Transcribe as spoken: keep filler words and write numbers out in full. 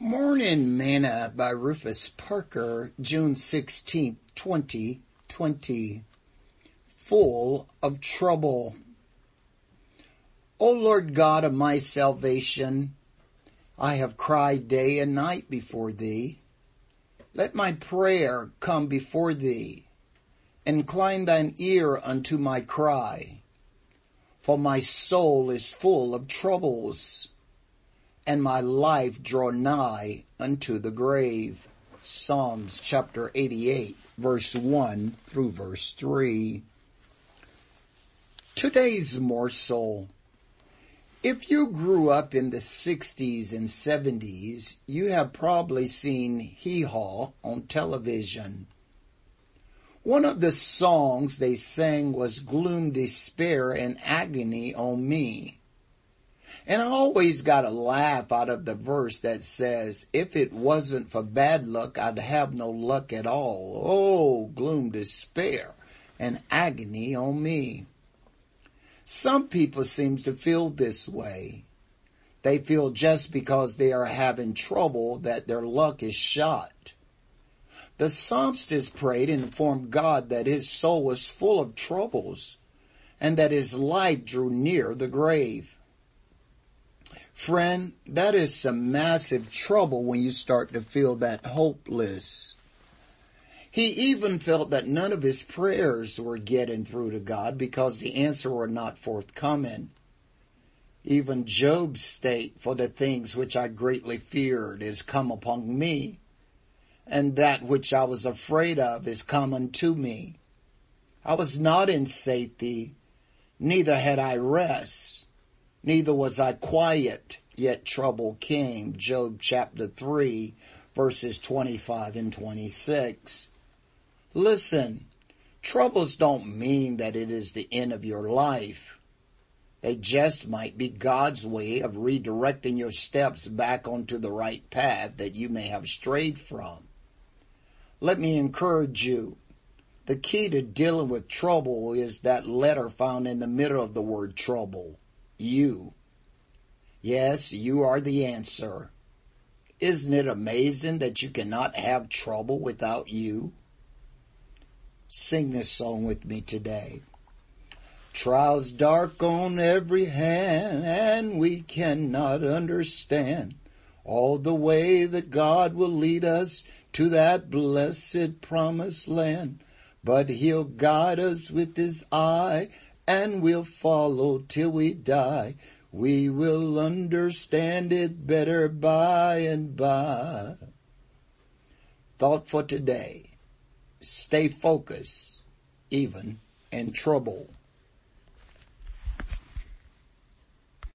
Morning Manna by Rufus Parker, June sixteenth, twenty twenty. Full of trouble. O Lord God of my salvation, I have cried day and night before thee. Let my prayer come before thee. Incline thine ear unto my cry. For my soul is full of troubles, and my life draw nigh unto the grave. Psalms chapter eighty-eight, verse one through verse three. Today's morsel. If you grew up in the sixties and seventies, you have probably seen Hee Haw on television. One of the songs they sang was Gloom, Despair, and Agony on Me. And I always got a laugh out of the verse that says, if it wasn't for bad luck, I'd have no luck at all. Oh, gloom, despair, and agony on me. Some people seem to feel this way. They feel just because they are having trouble that their luck is shot. The psalmist prayed and informed God that his soul was full of troubles and that his life drew near the grave. Friend, that is some massive trouble when you start to feel that hopeless. He even felt that none of his prayers were getting through to God because the answer were not forthcoming. Even Job state, for the things which I greatly feared is come upon me, and that which I was afraid of is come unto me. I was not in safety, neither had I rest. Neither was I quiet, yet trouble came. Job chapter three, verses twenty-five and twenty-six. Listen, troubles don't mean that it is the end of your life. They just might be God's way of redirecting your steps back onto the right path that you may have strayed from. Let me encourage you. The key to dealing with trouble is that letter found in the middle of the word trouble. You. Yes, you are the answer. Isn't it amazing that you cannot have trouble without you? Sing this song with me today. Trials dark on every hand, and we cannot understand all the way that God will lead us to that blessed promised land. But he'll guide us with his eye, and we'll follow till we die. We will understand it better by and by. Thought for today. Stay focused, even in trouble.